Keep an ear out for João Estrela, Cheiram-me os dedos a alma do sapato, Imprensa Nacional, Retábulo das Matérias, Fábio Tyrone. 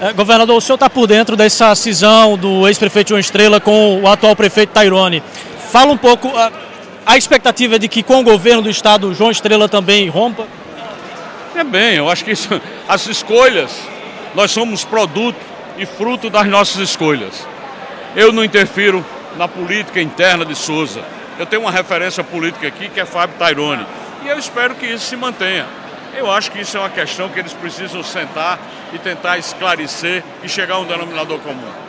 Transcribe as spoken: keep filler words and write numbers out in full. É, governador, o senhor está por dentro dessa cisão do ex-prefeito João Estrela com o atual prefeito Tyrone. Fala um pouco, a, a expectativa é de que com o governo do estado João Estrela também rompa? É bem, eu acho que isso, as escolhas, nós somos produto e fruto das nossas escolhas. Eu não interfiro na política interna de Sousa. Eu tenho uma referência política aqui que é Fábio Tyrone. E eu espero que isso se mantenha. Eu acho que isso é uma questão que eles precisam sentar e tentar esclarecer e chegar a um denominador comum.